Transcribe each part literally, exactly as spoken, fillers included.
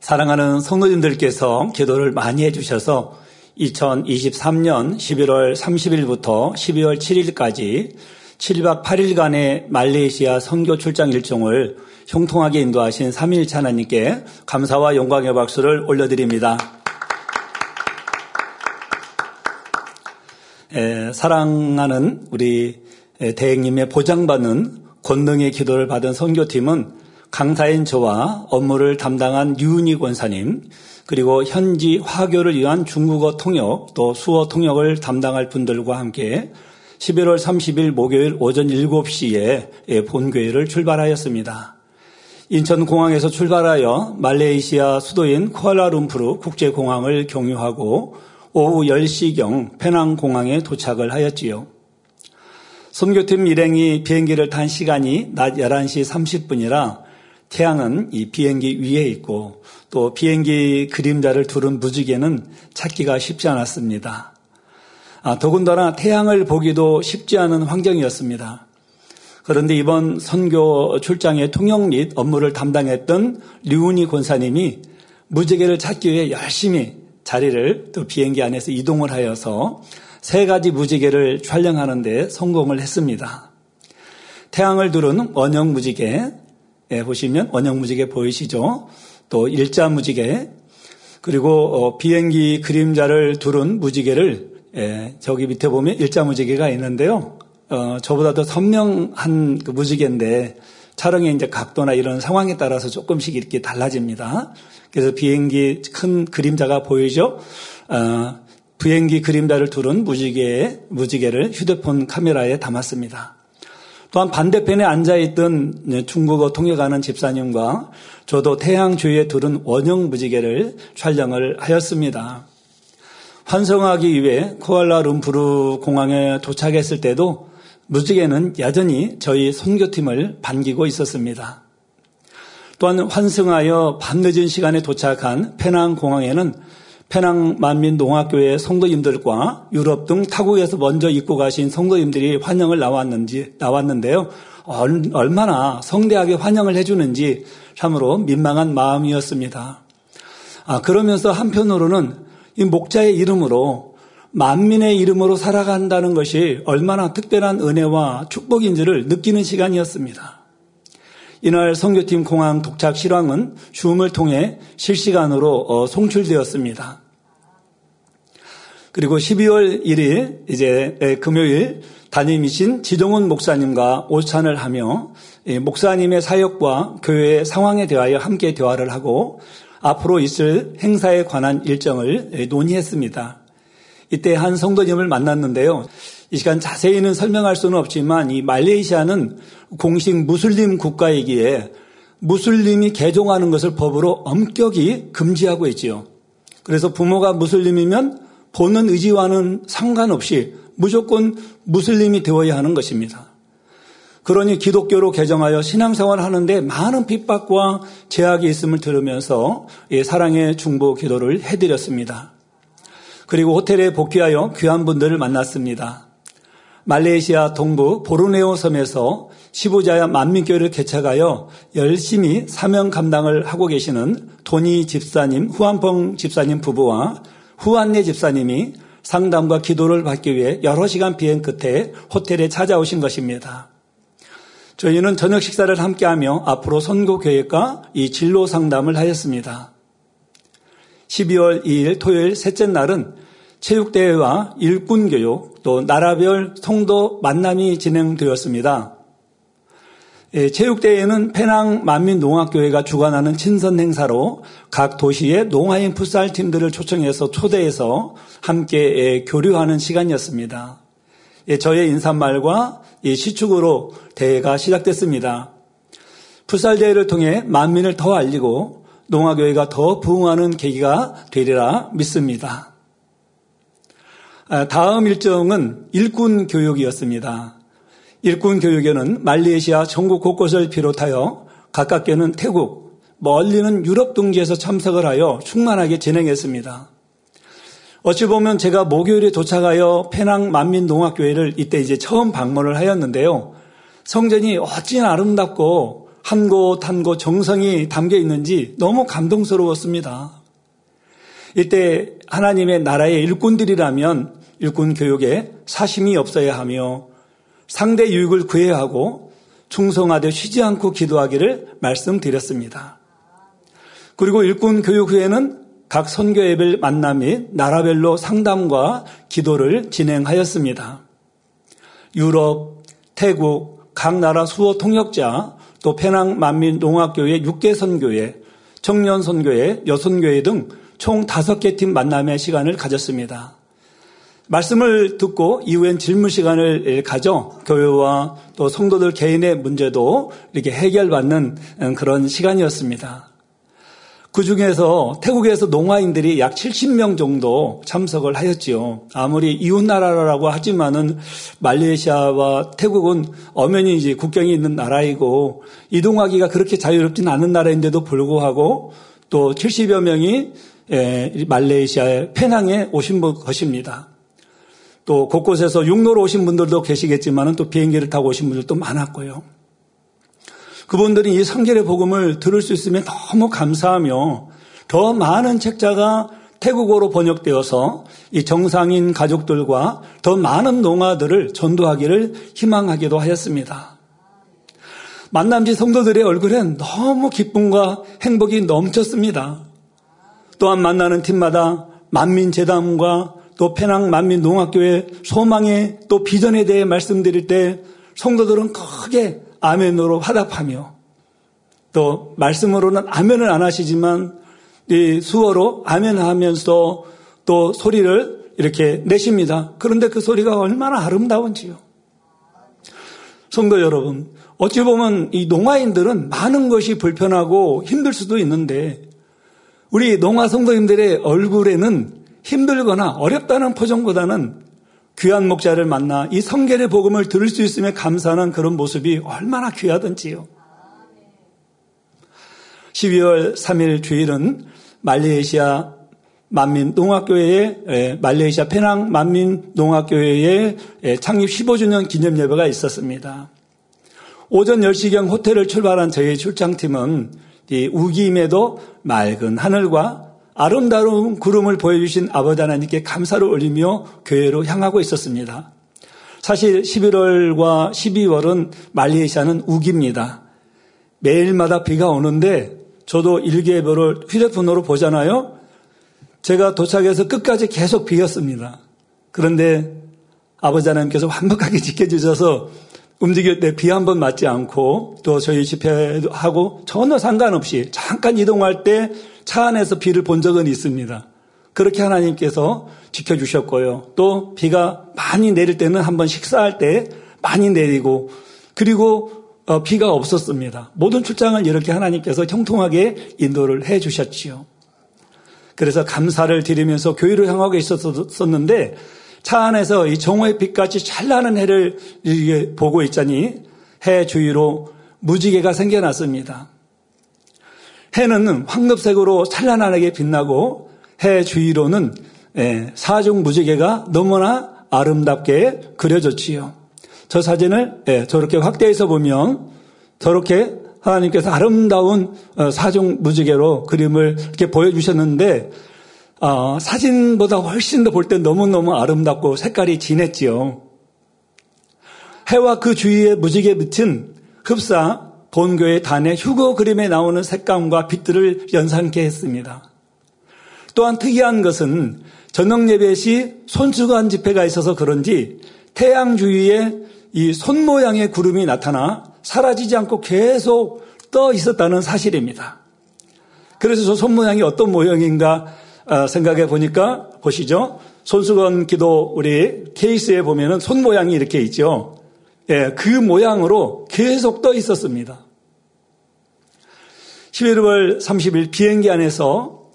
사랑하는 성도님들께서 기도를 많이 해주셔서 이천이십삼 년 십일월 삼십일부터 십이월 칠일까지 칠박 팔일간의 말레이시아 선교 출장 일정을 형통하게 인도하신 삼위일체 하나님께 감사와 영광의 박수를 올려드립니다. 에, 사랑하는 우리 대행님의 보장받는 권능의 기도를 받은 선교팀은 강사인 저와 업무를 담당한 류은익 원사님, 그리고 현지 화교를 위한 중국어 통역 또 수어 통역을 담당할 분들과 함께 십일월 삼십일 목요일 오전 일곱 시에 본교회를 출발하였습니다. 인천공항에서 출발하여 말레이시아 수도인 쿠알라룸푸르 국제공항을 경유하고 오후 열 시경 페낭공항에 도착을 하였지요. 선교팀 일행이 비행기를 탄 시간이 낮 열한 시 삼십 분이라 태양은 이 비행기 위에 있고 또 비행기 그림자를 두른 무지개는 찾기가 쉽지 않았습니다. 아, 더군다나 태양을 보기도 쉽지 않은 환경이었습니다. 그런데 이번 선교 출장의 통역 및 업무를 담당했던 류은이 권사님이 무지개를 찾기 위해 열심히 자리를 또 비행기 안에서 이동을 하여서 세 가지 무지개를 촬영하는 데 성공을 했습니다. 태양을 두른 원형 무지개, 예, 보시면 원형 무지개 보이시죠? 또 일자 무지개, 그리고 어, 비행기 그림자를 두른 무지개를, 예, 저기 밑에 보면 일자 무지개가 있는데요. 어, 저보다 더 선명한 그 무지개인데 촬영의 이제 각도나 이런 상황에 따라서 조금씩 이렇게 달라집니다. 그래서 비행기 큰 그림자가 보이죠? 어, 비행기 그림자를 두른 무지개, 무지개를 휴대폰 카메라에 담았습니다. 또한 반대편에 앉아있던 중국어 통역하는 집사님과 저도 태양 주위에 두른 원형 무지개를 촬영을 하였습니다. 환성하기 위해 쿠알라룸푸르 공항에 도착했을 때도 무지개는 여전히 저희 선교팀을 반기고 있었습니다. 또한 환승하여 밤늦은 시간에 도착한 페낭 공항에는 페낭 만민농학교회 성도님들과 유럽 등 타국에서 먼저 입고 가신 성도님들이 환영을 나왔는지, 나왔는데요. 얼, 얼마나 성대하게 환영을 해주는지 참으로 민망한 마음이었습니다. 아, 그러면서 한편으로는 이 목자의 이름으로 만민의 이름으로 살아간다는 것이 얼마나 특별한 은혜와 축복인지를 느끼는 시간이었습니다. 이날 선교팀 공항 도착 실황은 줌을 통해 실시간으로 송출되었습니다. 그리고 십이월 일일 이제 금요일 담임이신 지정훈 목사님과 오찬을 하며 목사님의 사역과 교회의 상황에 대하여 함께 대화를 하고 앞으로 있을 행사에 관한 일정을 논의했습니다. 이때 한 성도님을 만났는데요. 이 시간 자세히는 설명할 수는 없지만 이 말레이시아는 공식 무슬림 국가이기에 무슬림이 개종하는 것을 법으로 엄격히 금지하고 있지요. 그래서 부모가 무슬림이면 보는 의지와는 상관없이 무조건 무슬림이 되어야 하는 것입니다. 그러니 기독교로 개정하여 신앙생활을 하는데 많은 핍박과 제약이 있음을 들으면서 사랑의 중보 기도를 해드렸습니다. 그리고 호텔에 복귀하여 귀한 분들을 만났습니다. 말레이시아 동부 보르네오 섬에서 시부자야 만민교회를 개척하여 열심히 사명 감당을 하고 계시는 토니 집사님, 후안봉 집사님 부부와 후안예 집사님이 상담과 기도를 받기 위해 여러 시간 비행 끝에 호텔에 찾아오신 것입니다. 저희는 저녁 식사를 함께하며 앞으로 선교 계획과 이 진로 상담을 하였습니다. 십이월 이일 토요일 셋째 날은 체육대회와 일꾼교육 또 나라별 성도 만남이 진행되었습니다. 예, 체육대회는 페낭 만민농학교회가 주관하는 친선 행사로 각 도시의 농아인 풋살팀들을 초청해서 초대해서 함께 예, 교류하는 시간이었습니다. 예, 저의 인사말과 예, 시축으로 대회가 시작됐습니다. 풋살대회를 통해 만민을 더 알리고 농아교회가 더 부흥하는 계기가 되리라 믿습니다. 다음 일정은 일꾼 교육이었습니다. 일꾼 교육에는 말레이시아 전국 곳곳을 비롯하여 가깝게는 태국, 멀리는 유럽 등지에서 참석을 하여 충만하게 진행했습니다. 어찌 보면 제가 목요일에 도착하여 페낭 만민농학교회를 이때 이제 처음 방문을 하였는데요. 성전이 어찌나 아름답고 한 곳 한 곳 정성이 담겨 있는지 너무 감동스러웠습니다. 이때 하나님의 나라의 일꾼들이라면 일꾼 교육에 사심이 없어야 하며 상대 유익을 구해야 하고 충성하되 쉬지 않고 기도하기를 말씀드렸습니다. 그리고 일꾼 교육 후에는 각 선교회별 만남 및 나라별로 상담과 기도를 진행하였습니다. 유럽, 태국, 각 나라 수호 통역자, 또 페낭 만민 농학교회 육 개 선교회, 청년 선교회, 여선교회 등 총 다섯 개 팀 만남의 시간을 가졌습니다. 말씀을 듣고 이후엔 질문 시간을 가져 교회와 또 성도들 개인의 문제도 이렇게 해결받는 그런 시간이었습니다. 그 중에서 태국에서 농아인들이 약 칠십 명 정도 참석을 하였지요. 아무리 이웃나라라고 하지만은 말레이시아와 태국은 엄연히 이제 국경이 있는 나라이고 이동하기가 그렇게 자유롭진 않은 나라인데도 불구하고 또 칠십여 명이 말레이시아의 페낭에 오신 것입니다. 또 곳곳에서 육로로 오신 분들도 계시겠지만은 또 비행기를 타고 오신 분들도 많았고요. 그분들이 이 성결의 복음을 들을 수 있으면 너무 감사하며 더 많은 책자가 태국어로 번역되어서 이 정상인 가족들과 더 많은 농아들을 전도하기를 희망하기도 하였습니다. 만남지 성도들의 얼굴엔 너무 기쁨과 행복이 넘쳤습니다. 또한 만나는 팀마다 만민재단과 또 페낭 만민농학교의 소망에 또 비전에 대해 말씀드릴 때 성도들은 크게 아멘으로 화답하며 또 말씀으로는 아멘을 안 하시지만 이 수어로 아멘하면서 또 소리를 이렇게 내십니다. 그런데 그 소리가 얼마나 아름다운지요. 성도 여러분, 어찌 보면 이 농아인들은 많은 것이 불편하고 힘들 수도 있는데 우리 농아 성도님들의 얼굴에는 힘들거나 어렵다는 표정보다는 귀한 목자를 만나 이 성결의 복음을 들을 수 있으면 감사하는 그런 모습이 얼마나 귀하던지요. 십이월 삼일 주일은 말레이시아 만민 농학교회의 말레이시아 페낭 만민 농학교회의 창립 십오 주년 기념 예배가 있었습니다. 오전 열 시경 호텔을 출발한 저희 출장팀은 이 우기임에도 맑은 하늘과 아름다운 구름을 보여주신 아버지 하나님께 감사를 올리며 교회로 향하고 있었습니다. 사실 십일월과 십이월은 말레이시아는 우기입니다. 매일마다 비가 오는데 저도 일기예보를 휴대폰으로 보잖아요. 제가 도착해서 끝까지 계속 비였습니다. 그런데 아버지 하나님께서 완벽하게 지켜주셔서 움직일 때 비 한 번 맞지 않고 또 저희 집회하고 전혀 상관없이 잠깐 이동할 때 차 안에서 비를 본 적은 있습니다. 그렇게 하나님께서 지켜주셨고요. 또 비가 많이 내릴 때는 한번 식사할 때 많이 내리고 그리고 비가 없었습니다. 모든 출장을 이렇게 하나님께서 형통하게 인도를 해 주셨지요. 그래서 감사를 드리면서 교회로 향하고 있었는데 차 안에서 이 정오의 빛같이 찬란한 해를 보고 있자니 해 주위로 무지개가 생겨났습니다. 해는 황금색으로 찬란하게 빛나고 해 주위로는 사중 무지개가 너무나 아름답게 그려졌지요. 저 사진을 저렇게 확대해서 보면 저렇게 하나님께서 아름다운 사중 무지개로 그림을 이렇게 보여주셨는데 어, 사진보다 훨씬 더 볼 때 너무너무 아름답고 색깔이 진했지요. 해와 그 주위에 무지개 비친 흡사 본교의 단의 휴거 그림에 나오는 색감과 빛들을 연상케 했습니다. 또한 특이한 것은 저녁 예배 시 손수건 집회가 있어서 그런지 태양 주위에 이 손 모양의 구름이 나타나 사라지지 않고 계속 떠 있었다는 사실입니다. 그래서 저 손 모양이 어떤 모양인가 생각해 보니까 보시죠. 손수건 기도 우리 케이스에 보면은 손 모양이 이렇게 있죠. 예, 그 모양으로 계속 떠 있었습니다. 십일월 삼십일 비행기 안에서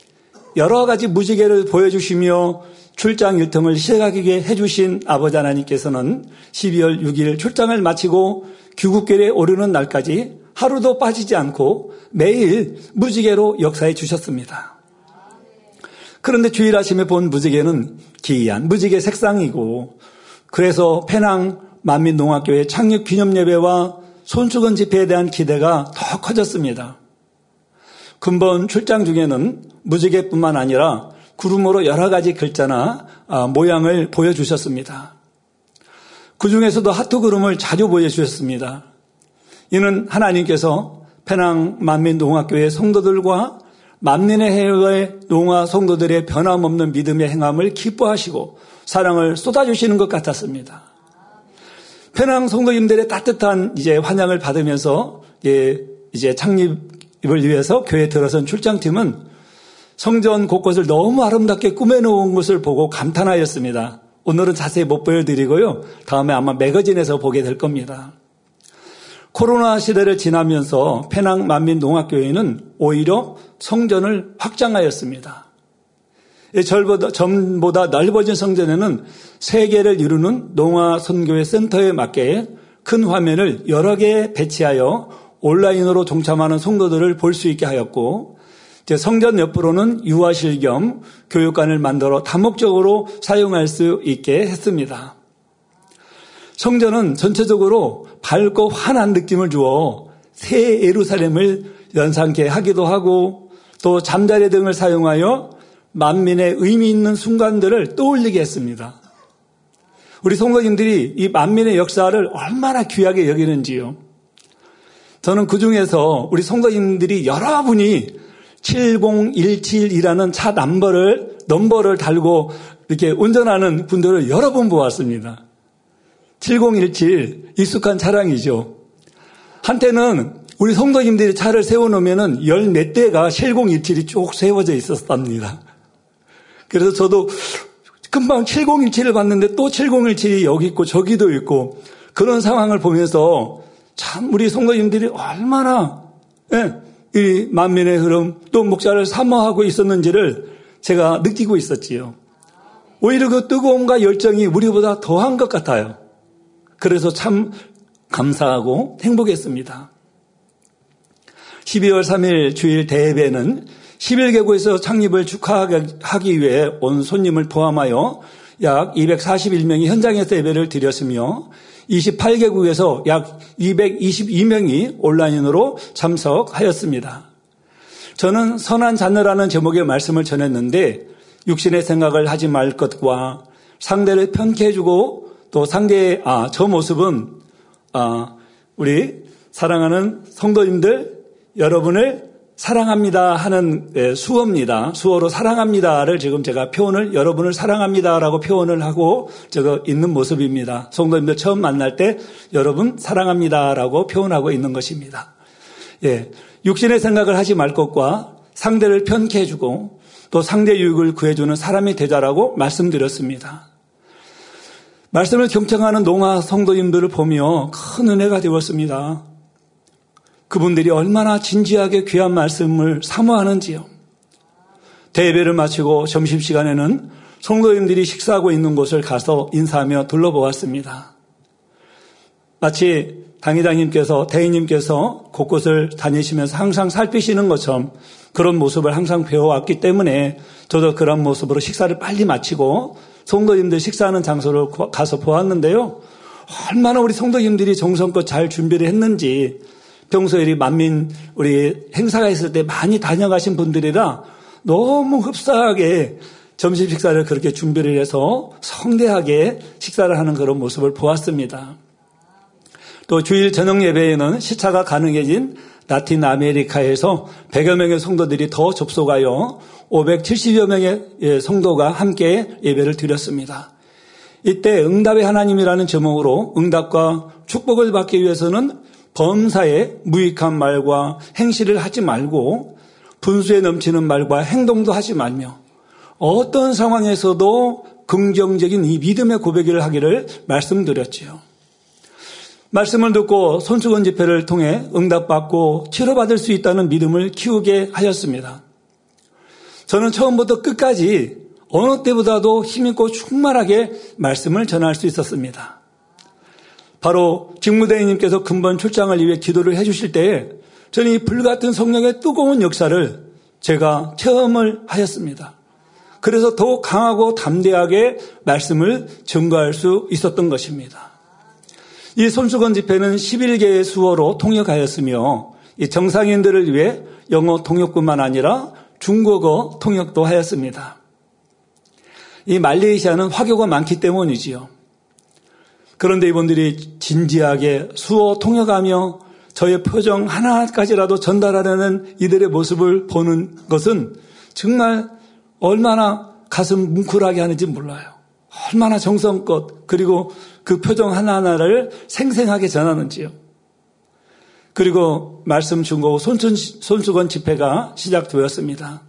여러 가지 무지개를 보여주시며 출장 일정을 시작하게 해주신 아버지 하나님께서는 십이월 육일 출장을 마치고 귀국길에 오르는 날까지 하루도 빠지지 않고 매일 무지개로 역사해 주셨습니다. 그런데 주일 아침에 본 무지개는 기이한 무지개 색상이고 그래서 페낭 만민농학교의 창립 기념예배와 손수건 집회에 대한 기대가 더 커졌습니다. 금번 출장 중에는 무지개뿐만 아니라 구름으로 여러 가지 글자나 아, 모양을 보여주셨습니다. 그 중에서도 하트 그림을 자주 보여주셨습니다. 이는 하나님께서 페낭 만민농학교의 성도들과 만민의 해외의 농화 성도들의 변함없는 믿음의 행함을 기뻐하시고 사랑을 쏟아주시는 것 같았습니다. 페낭 성도님들의 따뜻한 이제 환영을 받으면서 예, 이제 창립을 위해서 교회에 들어선 출장팀은 성전 곳곳을 너무 아름답게 꾸며놓은 것을 보고 감탄하였습니다. 오늘은 자세히 못 보여드리고요. 다음에 아마 매거진에서 보게 될 겁니다. 코로나 시대를 지나면서 페낭 만민농학교회는 오히려 성전을 확장하였습니다. 절보다, 전보다 넓어진 성전에는 세계를 이루는 농화선교회 센터에 맞게 큰 화면을 여러 개 배치하여 온라인으로 동참하는 성도들을 볼 수 있게 하였고, 제 성전 옆으로는 유아실 겸 교육관을 만들어 다목적으로 사용할 수 있게 했습니다. 성전은 전체적으로 밝고 환한 느낌을 주어 새 예루살렘을 연상케 하기도 하고, 또 잠자리 등을 사용하여 만민의 의미 있는 순간들을 떠올리게 했습니다. 우리 성도님들이 이 만민의 역사를 얼마나 귀하게 여기는지요. 저는 그 중에서 우리 성도님들이 여러분이 칠공일칠이라는 차 넘버를, 넘버를 달고 이렇게 운전하는 분들을 여러 번 보았습니다. 칠공일칠, 익숙한 차량이죠. 한때는 우리 성도님들이 차를 세워놓으면 열 몇 대가 칠공일칠이 쭉 세워져 있었답니다. 그래서 저도 금방 칠공일칠을 봤는데 또 칠공일칠이 여기 있고 저기도 있고, 그런 상황을 보면서 참 우리 성도님들이 얼마나, 예, 이 만민의 흐름 또 목자를 사모하고 있었는지를 제가 느끼고 있었지요. 오히려 그 뜨거움과 열정이 우리보다 더한 것 같아요. 그래서 참 감사하고 행복했습니다. 십이월 삼일 주일 대예배는 십일 개국에서 창립을 축하하기 위해 온 손님을 포함하여 약 이백사십일 명이 현장에서 예배를 드렸으며, 이십팔 개국에서 약 이백이십이 명이 온라인으로 참석하였습니다. 저는 선한 자녀라는 제목의 말씀을 전했는데, 육신의 생각을 하지 말 것과 상대를 편케해주고 또 상대의 아, 저 모습은 아, 우리 사랑하는 성도님들 여러분을 사랑합니다 하는 예, 수어입니다. 수어로 사랑합니다를 지금 제가 표현을, 여러분을 사랑합니다라고 표현을 하고 제가 있는 모습입니다. 성도님들 처음 만날 때 여러분 사랑합니다라고 표현하고 있는 것입니다. 예, 육신의 생각을 하지 말 것과 상대를 편케해주고 또 상대 유익을 구해주는 사람이 되자라고 말씀드렸습니다. 말씀을 경청하는 농화 성도님들을 보며 큰 은혜가 되었습니다. 그분들이 얼마나 진지하게 귀한 말씀을 사모하는지요. 대예배를 마치고 점심시간에는 성도님들이 식사하고 있는 곳을 가서 인사하며 둘러보았습니다. 마치 당회장님께서, 대회님께서 곳곳을 다니시면서 항상 살피시는 것처럼 그런 모습을 항상 배워왔기 때문에 저도 그런 모습으로 식사를 빨리 마치고 성도님들 식사하는 장소를 가서 보았는데요. 얼마나 우리 성도님들이 정성껏 잘 준비를 했는지, 평소에 만민 우리 행사가 있을 때 많이 다녀가신 분들이라 너무 흡사하게 점심 식사를 그렇게 준비를 해서 성대하게 식사를 하는 그런 모습을 보았습니다. 또 주일 저녁 예배에는 시차가 가능해진 라틴 아메리카에서 백여 명의 성도들이 더 접속하여 오백칠십여 명의 성도가 함께 예배를 드렸습니다. 이때 응답의 하나님이라는 제목으로 응답과 축복을 받기 위해서는 범사에 무익한 말과 행실을 하지 말고 분수에 넘치는 말과 행동도 하지 말며 어떤 상황에서도 긍정적인 이 믿음의 고백을 하기를 말씀드렸지요. 말씀을 듣고 손수건 집회를 통해 응답받고 치료받을 수 있다는 믿음을 키우게 하였습니다. 저는 처음부터 끝까지 어느 때보다도 힘있고 충만하게 말씀을 전할 수 있었습니다. 바로 직무대행님께서 금번 출장을 위해 기도를 해주실 때에 저는 이 불같은 성령의 뜨거운 역사를 제가 체험을 하였습니다. 그래서 더욱 강하고 담대하게 말씀을 증거할 수 있었던 것입니다. 이 손수건 집회는 열한 개의 수어로 통역하였으며 이 정상인들을 위해 영어 통역뿐만 아니라 중국어 통역도 하였습니다. 이 말레이시아는 화교가 많기 때문이지요. 그런데 이분들이 진지하게 수어 통역하며 저의 표정 하나까지라도 전달하려는 이들의 모습을 보는 것은 정말 얼마나 가슴 뭉클하게 하는지 몰라요. 얼마나 정성껏 그리고 그 표정 하나하나를 생생하게 전하는지요. 그리고 말씀 중고 손수건 집회가 시작되었습니다.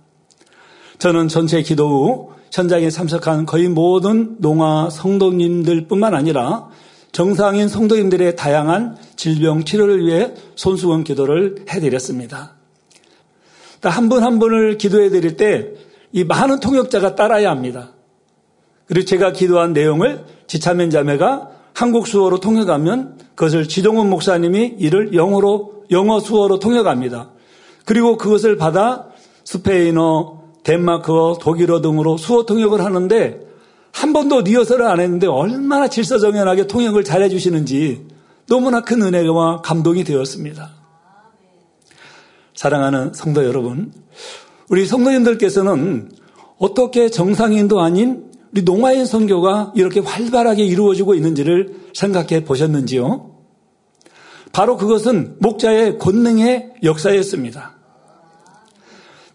저는 전체 기도 후 현장에 참석한 거의 모든 농아 성도님들 뿐만 아니라 정상인 성도님들의 다양한 질병 치료를 위해 손수건 기도를 해드렸습니다. 한 분 한 분을 기도해드릴 때 이 많은 통역자가 따라야 합니다. 그리고 제가 기도한 내용을 지참현 자매가 한국 수어로 통역하면 그것을 지정훈 목사님이 이를 영어로, 영어 수어로 통역합니다. 그리고 그것을 받아 스페인어, 덴마크어, 독일어 등으로 수어 통역을 하는데 한 번도 리허설을 안 했는데 얼마나 질서정연하게 통역을 잘해 주시는지 너무나 큰 은혜와 감동이 되었습니다. 사랑하는 성도 여러분, 우리 성도님들께서는 어떻게 정상인도 아닌 우리 농아인 선교가 이렇게 활발하게 이루어지고 있는지를 생각해 보셨는지요? 바로 그것은 목자의 권능의 역사였습니다.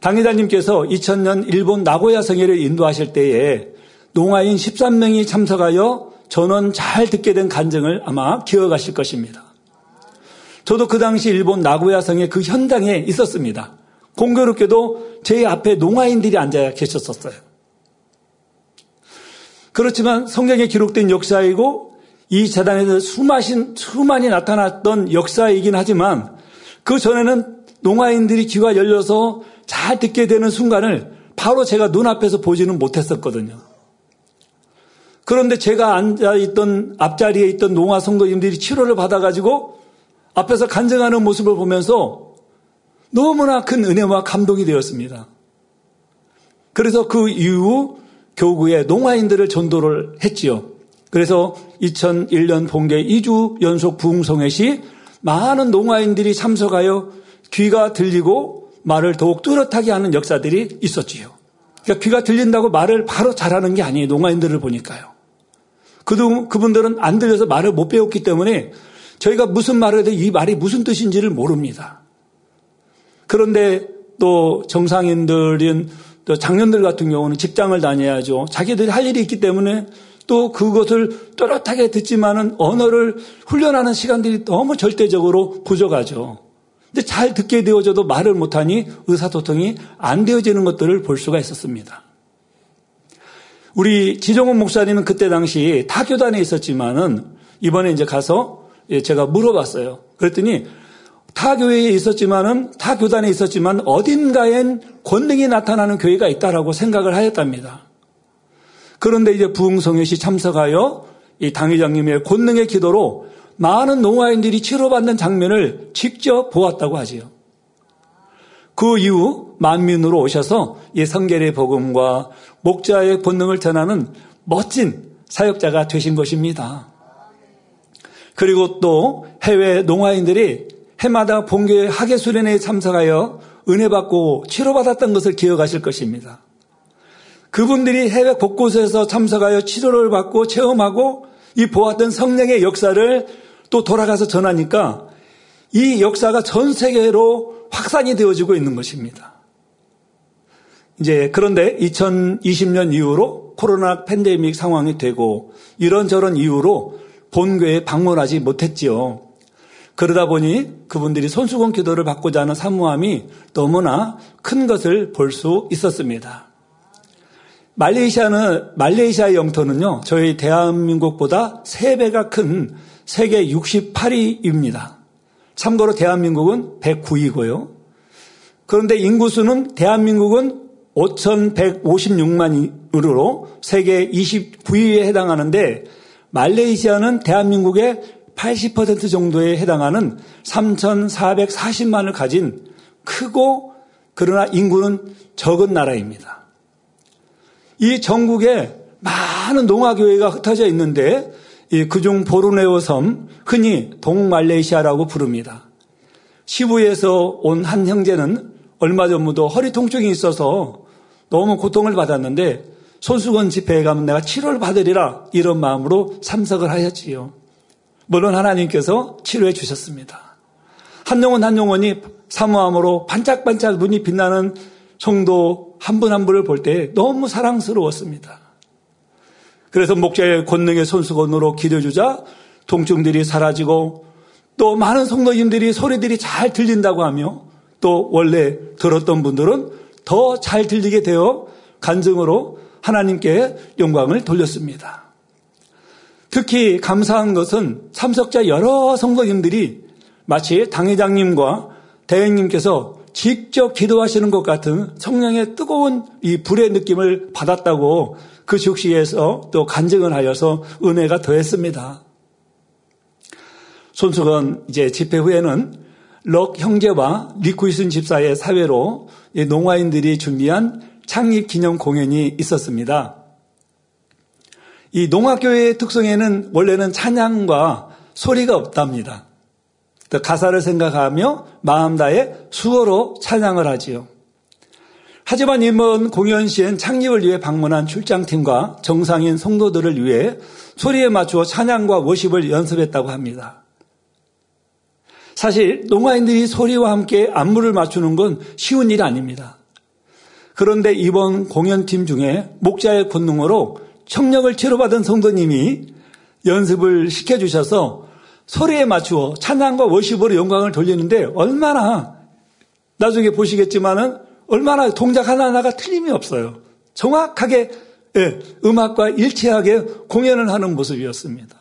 당회장님께서 이천 년 일본 나고야 성회를 인도하실 때에 농아인 열세 명이 참석하여 전원 잘 듣게 된 간증을 아마 기억하실 것입니다. 저도 그 당시 일본 나고야 성회 그 현장에 있었습니다. 공교롭게도 제 앞에 농아인들이 앉아 계셨었어요. 그렇지만 성경에 기록된 역사이고 이 재단에서 수많은, 수많이 나타났던 역사이긴 하지만 그 전에는 농아인들이 귀가 열려서 잘 듣게 되는 순간을 바로 제가 눈앞에서 보지는 못했었거든요. 그런데 제가 앉아있던 앞자리에 있던 농아 성도님들이 치료를 받아가지고 앞에서 간증하는 모습을 보면서 너무나 큰 은혜와 감동이 되었습니다. 그래서 그 이후 교구에 농아인들을 전도를 했지요. 그래서 이천일 년 본계 이 주 연속 부흥성회 시 많은 농아인들이 참석하여 귀가 들리고 말을 더욱 뚜렷하게 하는 역사들이 있었지요. 그러니까 귀가 들린다고 말을 바로 잘하는 게 아니에요. 농아인들을 보니까요. 그도 그분들은 안 들려서 말을 못 배웠기 때문에 저희가 무슨 말을 해도 이 말이 무슨 뜻인지를 모릅니다. 그런데 또 정상인들은 또 장년들 같은 경우는 직장을 다녀야죠. 자기들이 할 일이 있기 때문에 또 그것을 또렷하게 듣지만은 언어를 훈련하는 시간들이 너무 절대적으로 부족하죠. 근데 잘 듣게 되어져도 말을 못하니 의사소통이 안 되어지는 것들을 볼 수가 있었습니다. 우리 지정훈 목사님은 그때 당시 타교단에 있었지만은 이번에 이제 가서 제가 물어봤어요. 그랬더니 타 교회에 있었지만은, 타 교단에 있었지만 어딘가엔 권능이 나타나는 교회가 있다라고 생각을 하였답니다. 그런데 이제 부흥성회 시 참석하여 이 당회장님의 권능의 기도로 많은 농아인들이 치료받는 장면을 직접 보았다고 하지요. 그 이후 만민으로 오셔서 이 성결의 복음과 목자의 본능을 전하는 멋진 사역자가 되신 것입니다. 그리고 또 해외 농아인들이 해마다 본교의 학예수련회에 참석하여 은혜받고 치료받았던 것을 기억하실 것입니다. 그분들이 해외 곳곳에서 참석하여 치료를 받고 체험하고 이 보았던 성령의 역사를 또 돌아가서 전하니까 이 역사가 전 세계로 확산이 되어지고 있는 것입니다. 이제 그런데 이천이십 년 이후로 코로나 팬데믹 상황이 되고 이런저런 이유로 본교에 방문하지 못했지요. 그러다 보니 그분들이 손수건 기도를 받고자 하는 사모함이 너무나 큰 것을 볼 수 있었습니다. 말레이시아는, 말레이시아의 영토는요, 저희 대한민국보다 세 배가 큰 세계 육십팔 위입니다. 참고로 대한민국은 백구 위고요. 그런데 인구수는 대한민국은 오천백오십육만으로 세계 이십구 위에 해당하는데 말레이시아는 대한민국의 팔십 퍼센트 정도에 해당하는 삼천사백사십만을 가진 크고 그러나 인구는 적은 나라입니다. 이 전국에 많은 농아교회가 흩어져 있는데 이 그중 보르네오 섬, 흔히 동말레이시아라고 부릅니다. 시부에서 온 한 형제는 얼마 전부터 허리 통증이 있어서 너무 고통을 받았는데 손수건 집회에 가면 내가 치료를 받으리라 이런 마음으로 참석을 하였지요. 물론 하나님께서 치료해 주셨습니다. 한 영혼 한 영혼이 사모함으로 반짝반짝 눈이 빛나는 성도 한 분 한 분을 볼 때 너무 사랑스러웠습니다. 그래서 목자의 권능의 손수건으로 기려주자 통증들이 사라지고 또 많은 성도님들이 소리들이 잘 들린다고 하며 또 원래 들었던 분들은 더 잘 들리게 되어 간증으로 하나님께 영광을 돌렸습니다. 특히 감사한 것은 참석자 여러 성도님들이 마치 당회장님과 대행님께서 직접 기도하시는 것 같은 성령의 뜨거운 이 불의 느낌을 받았다고 그 즉시에서 또 간증을 하여서 은혜가 더했습니다. 손수건 이제 집회 후에는 럭 형제와 리쿠이슨 집사의 사회로 농화인들이 준비한 창립 기념 공연이 있었습니다. 이 농화교회의 특성에는 원래는 찬양과 소리가 없답니다. 가사를 생각하며 마음 다해 수어로 찬양을 하지요. 하지만 이번 공연 시엔 창립을 위해 방문한 출장팀과 정상인 성도들을 위해 소리에 맞추어 찬양과 워십을 연습했다고 합니다. 사실 농화인들이 소리와 함께 안무를 맞추는 건 쉬운 일이 아닙니다. 그런데 이번 공연팀 중에 목자의 권능으로 청력을 치료받은 성도님이 연습을 시켜주셔서 소리에 맞추어 찬양과 워십으로 영광을 돌리는데 얼마나 나중에 보시겠지만은 얼마나 동작 하나하나가 틀림이 없어요. 정확하게 예, 음악과 일치하게 공연을 하는 모습이었습니다.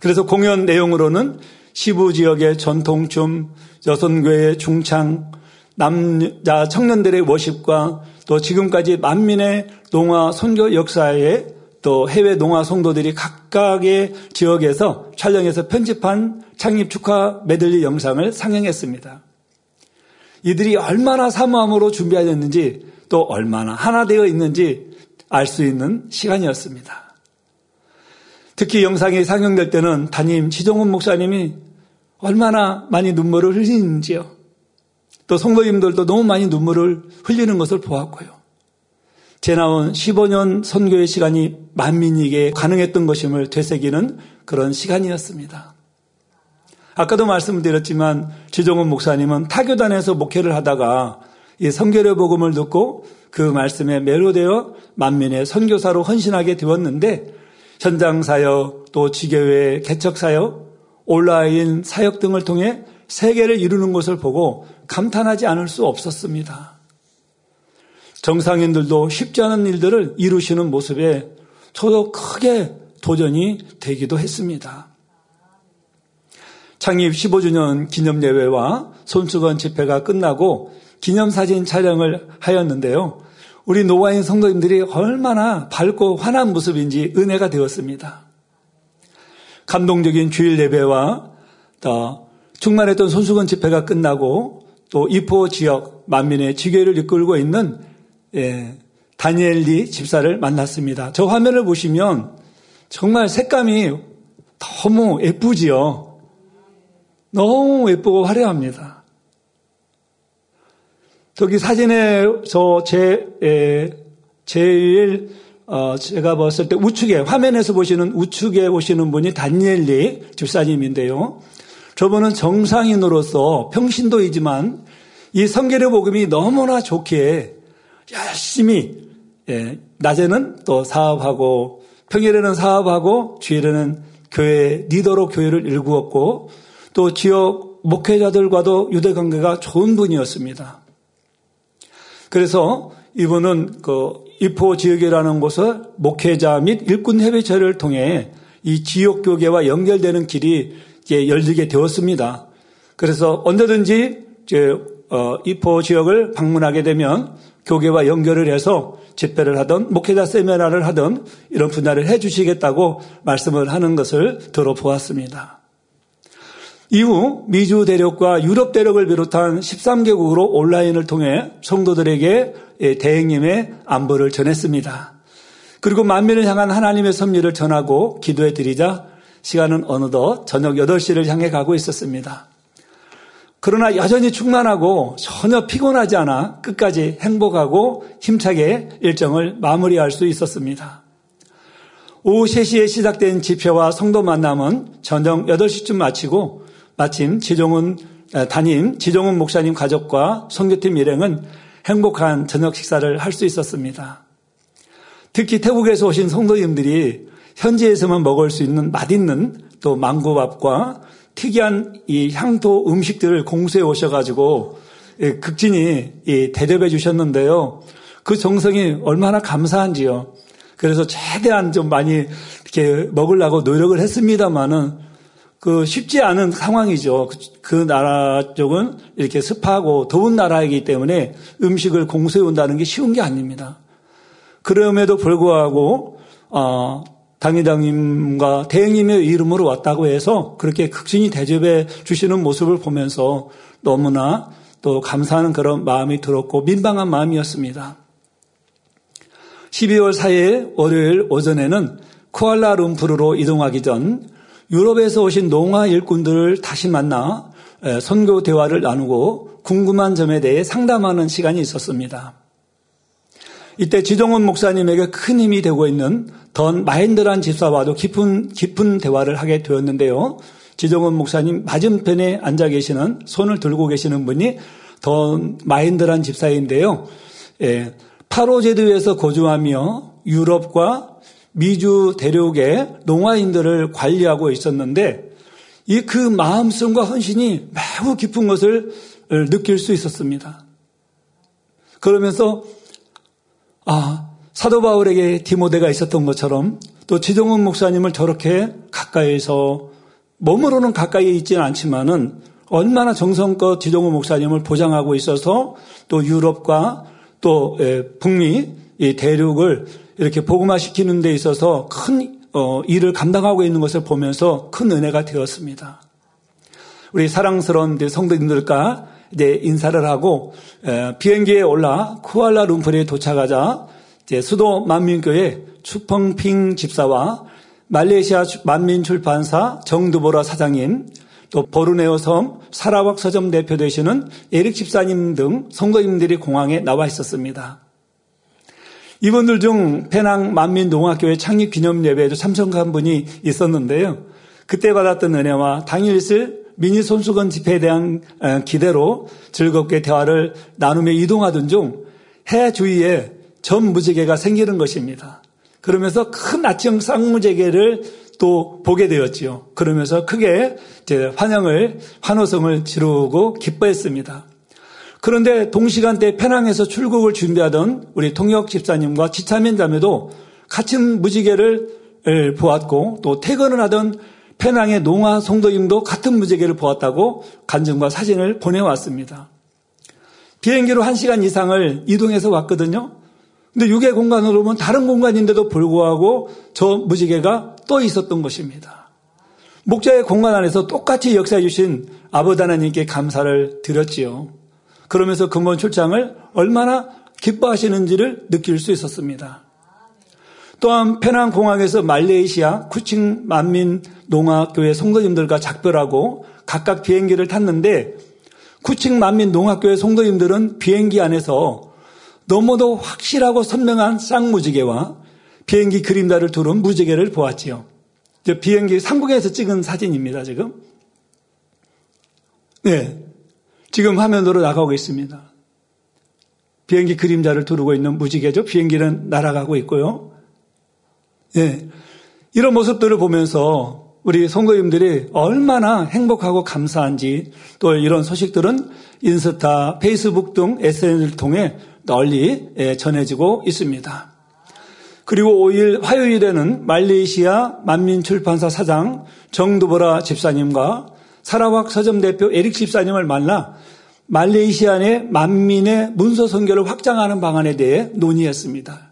그래서 공연 내용으로는 시부 지역의 전통춤, 여선교회의 중창, 남자 청년들의 워십과 또 지금까지 만민의 농화 선교 역사에 또 해외 농화 성도들이 각각의 지역에서 촬영해서 편집한 창립 축하 메들리 영상을 상영했습니다. 이들이 얼마나 사모함으로 준비하였는지 또 얼마나 하나 되어 있는지 알 수 있는 시간이었습니다. 특히 영상이 상영될 때는 담임 지정훈 목사님이 얼마나 많이 눈물을 흘리는지요. 또 성도님들도 너무 많이 눈물을 흘리는 것을 보았고요. 제 나온 십오 년 선교의 시간이 만민에게 가능했던 것임을 되새기는 그런 시간이었습니다. 아까도 말씀드렸지만 지정훈 목사님은 타교단에서 목회를 하다가 이 선교의 복음을 듣고 그 말씀에 매료되어 만민의 선교사로 헌신하게 되었는데 현장사역, 또 지교회 개척사역, 온라인 사역 등을 통해 세계를 이루는 것을 보고 감탄하지 않을 수 없었습니다. 정상인들도 쉽지 않은 일들을 이루시는 모습에 저도 크게 도전이 되기도 했습니다. 창립 십오 주년 기념예회와 손수건 집회가 끝나고 기념사진 촬영을 하였는데요. 우리 노아인 성도님들이 얼마나 밝고 환한 모습인지 은혜가 되었습니다. 감동적인 주일 예배와 또 충만했던 손수건 집회가 끝나고 또 이포 지역 만민의 지교회를 이끌고 있는 예, 다니엘리 집사를 만났습니다. 저 화면을 보시면 정말 색감이 너무 예쁘지요. 너무 예쁘고 화려합니다. 저기 사진에 저 제, 예, 제일 어, 제가 봤을 때 우측에 화면에서 보시는 우측에 오시는 분이 다니엘리 집사님인데요. 저분은 정상인으로서 평신도이지만 이 선교의 복음이 너무나 좋기에 열심히 예, 낮에는 또 사업하고 평일에는 사업하고 주일에는 교회 리더로 교회를 일구었고 또 지역 목회자들과도 유대관계가 좋은 분이었습니다. 그래서 이분은 그 이포 지역이라는 곳을 목회자 및 일꾼 협의체를 통해 이 지역 교계와 연결되는 길이 예, 열리게 되었습니다. 그래서 언제든지 이제 어, 이포 지역을 방문하게 되면 교계와 연결을 해서 집회를 하던 목회자 세미나를 하던 이런 분야를 해주시겠다고 말씀을 하는 것을 들어보았습니다. 이후 미주 대륙과 유럽 대륙을 비롯한 십삼 개국으로 온라인을 통해 성도들에게 대행님의 안부를 전했습니다. 그리고 만민을 향한 하나님의 섭리를 전하고 기도해 드리자 시간은 어느덧 저녁 여덟 시를 향해 가고 있었습니다. 그러나 여전히 충만하고 전혀 피곤하지 않아 끝까지 행복하고 힘차게 일정을 마무리할 수 있었습니다. 오후 세 시에 시작된 집회와 성도 만남은 저녁 여덟 시쯤 마치고 마침 지정훈 담임 지정훈 목사님 가족과 선교팀 일행은 행복한 저녁 식사를 할 수 있었습니다. 특히 태국에서 오신 성도님들이 현지에서만 먹을 수 있는 맛있는 또 망고밥과 특이한 이 향토 음식들을 공수해 오셔가지고 극진히 대접해 주셨는데요. 그 정성이 얼마나 감사한지요. 그래서 최대한 좀 많이 이렇게 먹으려고 노력을 했습니다만은 그 쉽지 않은 상황이죠. 그 나라 쪽은 이렇게 습하고 더운 나라이기 때문에 음식을 공수해 온다는 게 쉬운 게 아닙니다. 그럼에도 불구하고 어. 당회장님과 대행님의 이름으로 왔다고 해서 그렇게 극진히 대접해 주시는 모습을 보면서 너무나 또 감사하는 그런 마음이 들었고 민망한 마음이었습니다. 십이월 사일 월요일 오전에는 쿠알라룸푸르로 이동하기 전 유럽에서 오신 농화 일꾼들을 다시 만나 선교 대화를 나누고 궁금한 점에 대해 상담하는 시간이 있었습니다. 이때 지정훈 목사님에게 큰 힘이 되고 있는 던 마인드란 집사와도 깊은 깊은 대화를 하게 되었는데요. 지정훈 목사님 맞은편에 앉아 계시는 손을 들고 계시는 분이 던 마인드란 집사인데요. 예, 파로제도에서 거주하며 유럽과 미주 대륙의 농화인들을 관리하고 있었는데 이 그 마음씀과 헌신이 매우 깊은 것을 느낄 수 있었습니다. 그러면서 아, 사도 바울에게 디모데가 있었던 것처럼 또 지정훈 목사님을 저렇게 가까이에서 몸으로는 가까이에 있지는 않지만은 얼마나 정성껏 지정훈 목사님을 보장하고 있어서 또 유럽과 또 북미 이 대륙을 이렇게 복음화시키는 데 있어서 큰 일을 감당하고 있는 것을 보면서 큰 은혜가 되었습니다. 우리 사랑스러운 성도님들과 이제 인사를 하고 비행기에 올라 쿠알라룸푸르에 도착하자 이제 수도 만민교회 추펑핑 집사와 말레이시아 만민출판사 정두보라 사장님 또 보르네오 섬 사라왁 서점 대표 되시는 에릭 집사님 등 성도님들이 공항에 나와 있었습니다. 이분들 중 페낭 만민동학교회 창립기념예배에도 참석한 분이 있었는데요. 그때 받았던 은혜와 당일 있을 미니 손수건 집회에 대한 기대로 즐겁게 대화를 나누며 이동하던 중 해 주위에 전 무지개가 생기는 것입니다. 그러면서 큰 아침 쌍무지개를 또 보게 되었지요. 그러면서 크게 환영을 환호성을 지르고 기뻐했습니다. 그런데 동시간대 페낭에서 출국을 준비하던 우리 통역 집사님과 지참인 자매도 같은 무지개를 보았고 또 퇴근을 하던 페낭의 농화 성도님도 같은 무지개를 보았다고 간증과 사진을 보내왔습니다. 비행기로 한 시간 이상을 이동해서 왔거든요. 근데 육의 공간으로 보면 다른 공간인데도 불구하고 저 무지개가 떠 있었던 것입니다. 목자의 공간 안에서 똑같이 역사해 주신 아버지 하나님께 감사를 드렸지요. 그러면서 근본 출장을 얼마나 기뻐하시는지를 느낄 수 있었습니다. 또한 페낭 공항에서 말레이시아 쿠칭 만민 농학교회 성도님들과 작별하고 각각 비행기를 탔는데 쿠칭 만민 농학교회 성도님들은 비행기 안에서 너무도 확실하고 선명한 쌍무지개와 비행기 그림자를 두른 무지개를 보았지요. 비행기 상공에서 찍은 사진입니다. 지금 네, 지금 화면으로 나가고 있습니다. 비행기 그림자를 두르고 있는 무지개죠. 비행기는 날아가고 있고요. 예, 이런 모습들을 보면서 우리 성도님들이 얼마나 행복하고 감사한지 또 이런 소식들은 인스타, 페이스북 등 에스엔에스를 통해 널리 예, 전해지고 있습니다. 그리고 오일 화요일에는 말레이시아 만민출판사 사장 정두보라 집사님과 사라왁 서점대표 에릭 집사님을 만나 말레이시아 내 만민의 문서 선교를 확장하는 방안에 대해 논의했습니다.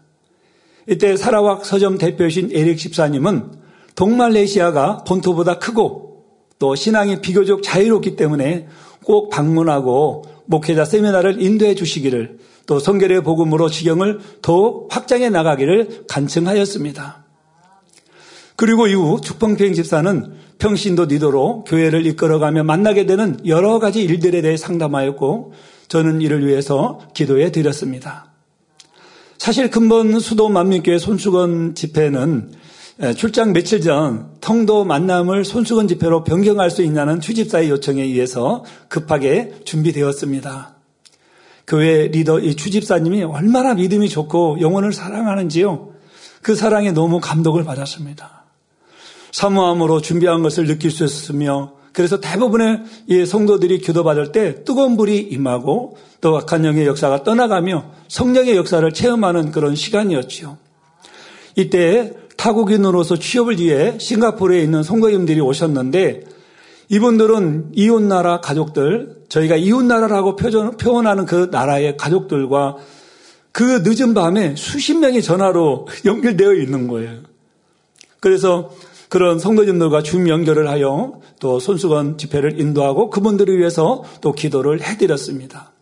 이때 사라왁 서점 대표이신 에릭 집사님은 동말레이시아가 본토보다 크고 또 신앙이 비교적 자유롭기 때문에 꼭 방문하고 목회자 세미나를 인도해 주시기를, 또 성결의 복음으로 지경을 더욱 확장해 나가기를 간청하였습니다. 그리고 이후 축펑평 집사는 평신도 리더로 교회를 이끌어가며 만나게 되는 여러 가지 일들에 대해 상담하였고, 저는 이를 위해서 기도해 드렸습니다. 사실 근본 수도 만민교회 손수건 집회는 출장 며칠 전 통도 만남을 손수건 집회로 변경할 수 있냐는 추집사의 요청에 의해서 급하게 준비되었습니다. 교회 리더 이 추집사님이 얼마나 믿음이 좋고 영혼을 사랑하는지요. 그 사랑에 너무 감동을 받았습니다. 사모함으로 준비한 것을 느낄 수 있었으며, 그래서 대부분의 성도들이 교도받을 때 뜨거운 불이 임하고 또 악한 영의 역사가 떠나가며 성령의 역사를 체험하는 그런 시간이었지요. 이때 타국인으로서 취업을 위해 싱가포르에 있는 성도님들이 오셨는데, 이분들은 이웃나라 가족들, 저희가 이웃나라라고 표현하는 그 나라의 가족들과 그 늦은 밤에 수십 명이 전화로 연결되어 있는 거예요. 그래서 그런 성도님들과 줌 연결을 하여 또 손수건 집회를 인도하고 그분들을 위해서 또 기도를 해드렸습니다.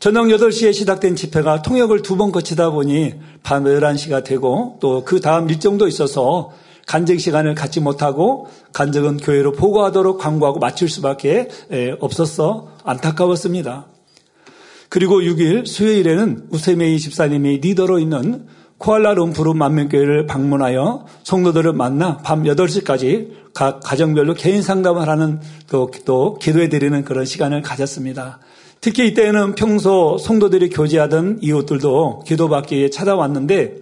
저녁 여덟 시에 시작된 집회가 통역을 두 번 거치다 보니 밤 열한 시가 되고, 또 그 다음 일정도 있어서 간증 시간을 갖지 못하고 간증은 교회로 보고하도록 광고하고 마칠 수밖에 없어서 안타까웠습니다. 그리고 육 일 수요일에는 우세메이 집사님이 리더로 있는 쿠알라룸푸르 만민교회를 방문하여 성도들을 만나 밤 여덟 시까지 각 가정별로 개인 상담을 하는, 또, 또 기도해드리는 그런 시간을 가졌습니다. 특히 이때는 평소 성도들이 교제하던 이웃들도 기도받기 위해 찾아왔는데,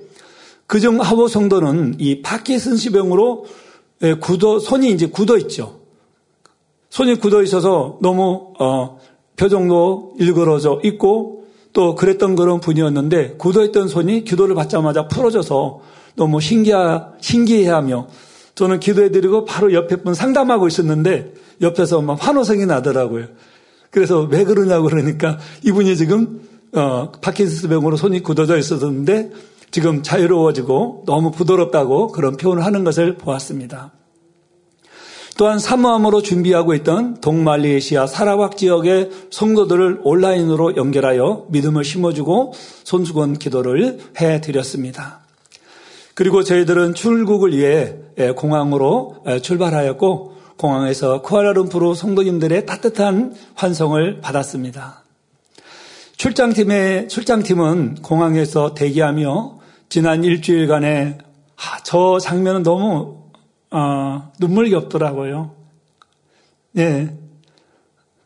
그중 하보 성도는 이 파킨슨스 병으로 굳어, 손이 이제 굳어 있죠. 손이 굳어 있어서 너무, 어, 표정도 일그러져 있고 또 그랬던 그런 분이었는데, 굳어있던 손이 기도를 받자마자 풀어져서 너무 신기하, 신기해하며, 저는 기도해드리고 바로 옆에 분 상담하고 있었는데 옆에서 막 환호성이 나더라고요. 그래서 왜 그러냐고 그러니까 이분이 지금 어, 파킨슨스 병으로 손이 굳어져 있었는데 지금 자유로워지고 너무 부드럽다고 그런 표현을 하는 것을 보았습니다. 또한 사모함으로 준비하고 있던 동말레이시아 사라왁 지역의 성도들을 온라인으로 연결하여 믿음을 심어주고 손수건 기도를 해드렸습니다. 그리고 저희들은 출국을 위해 공항으로 출발하였고, 공항에서 쿠알라룸푸르 성도님들의 따뜻한 환성을 받았습니다. 출장팀의, 출장팀은 공항에서 대기하며 지난 일주일간의 아, 저 장면은 너무 어, 눈물이 없더라고요. 예,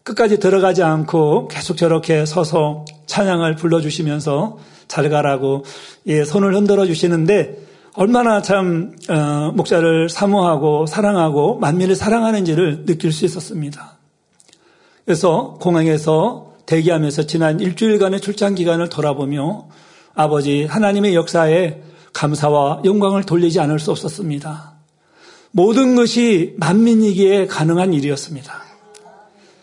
끝까지 들어가지 않고 계속 저렇게 서서 찬양을 불러주시면서 잘 가라고 예, 손을 흔들어 주시는데, 얼마나 참 어, 목자를 사모하고 사랑하고 만민을 사랑하는지를 느낄 수 있었습니다. 그래서 공항에서 대기하면서 지난 일주일간의 출장 기간을 돌아보며 아버지 하나님의 역사에 감사와 영광을 돌리지 않을 수 없었습니다. 모든 것이 만민이기에 가능한 일이었습니다.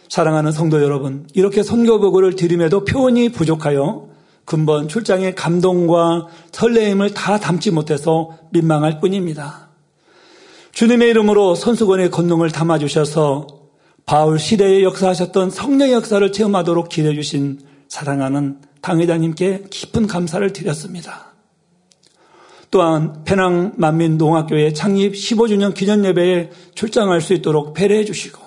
사랑하는 성도 여러분, 이렇게 선교복을 드림에도 표현이 부족하여 근본 출장의 감동과 설레임을 다 담지 못해서 민망할 뿐입니다. 주님의 이름으로 손수건의 권능을 담아주셔서 바울 시대에 역사하셨던 성령의 역사를 체험하도록 기대해 주신 사랑하는 당회장님께 깊은 감사를 드렸습니다. 또한 페낭 만민 농학교의 창립 십오 주년 기념 예배에 출장할 수 있도록 배려해 주시고,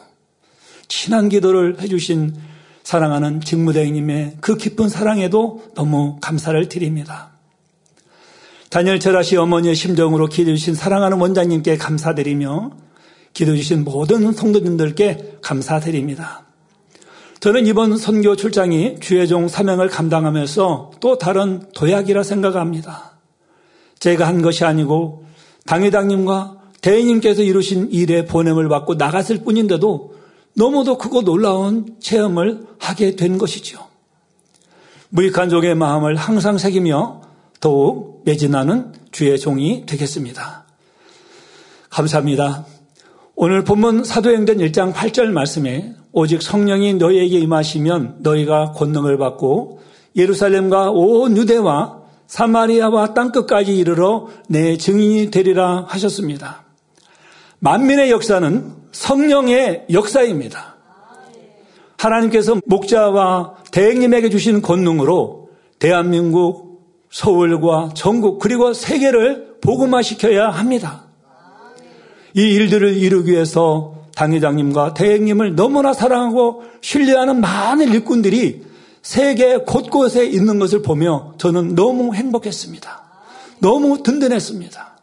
친한 기도를 해 주신 사랑하는 직무대행님의 그 깊은 사랑에도 너무 감사를 드립니다. 다니엘 철아씨 어머니의 심정으로 기도해 주신 사랑하는 원장님께 감사드리며, 기도해 주신 모든 성도님들께 감사드립니다. 저는 이번 선교 출장이 주의종 사명을 감당하면서 또 다른 도약이라 생각합니다. 제가 한 것이 아니고 당회장님과 대회님께서 이루신 일의 보냄을 받고 나갔을 뿐인데도 너무도 크고 놀라운 체험을 하게 된 것이죠. 무익한 종의 마음을 항상 새기며 더욱 매진하는 주의 종이 되겠습니다. 감사합니다. 오늘 본문 사도행전 일 장 팔 절 말씀에 오직 성령이 너희에게 임하시면 너희가 권능을 받고 예루살렘과 온 유대와 사마리아와 땅끝까지 이르러 내 증인이 되리라 하셨습니다. 만민의 역사는 성령의 역사입니다. 하나님께서 목자와 대행님에게 주신 권능으로 대한민국, 서울과 전국 그리고 세계를 복음화시켜야 합니다. 이 일들을 이루기 위해서 당회장님과 대행님을 너무나 사랑하고 신뢰하는 많은 일꾼들이 세계 곳곳에 있는 것을 보며 저는 너무 행복했습니다. 너무 든든했습니다.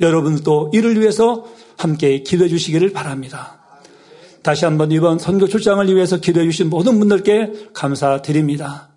여러분도 이를 위해서 함께 기도해 주시기를 바랍니다. 다시 한번 이번 선교 출장을 위해서 기도해 주신 모든 분들께 감사드립니다.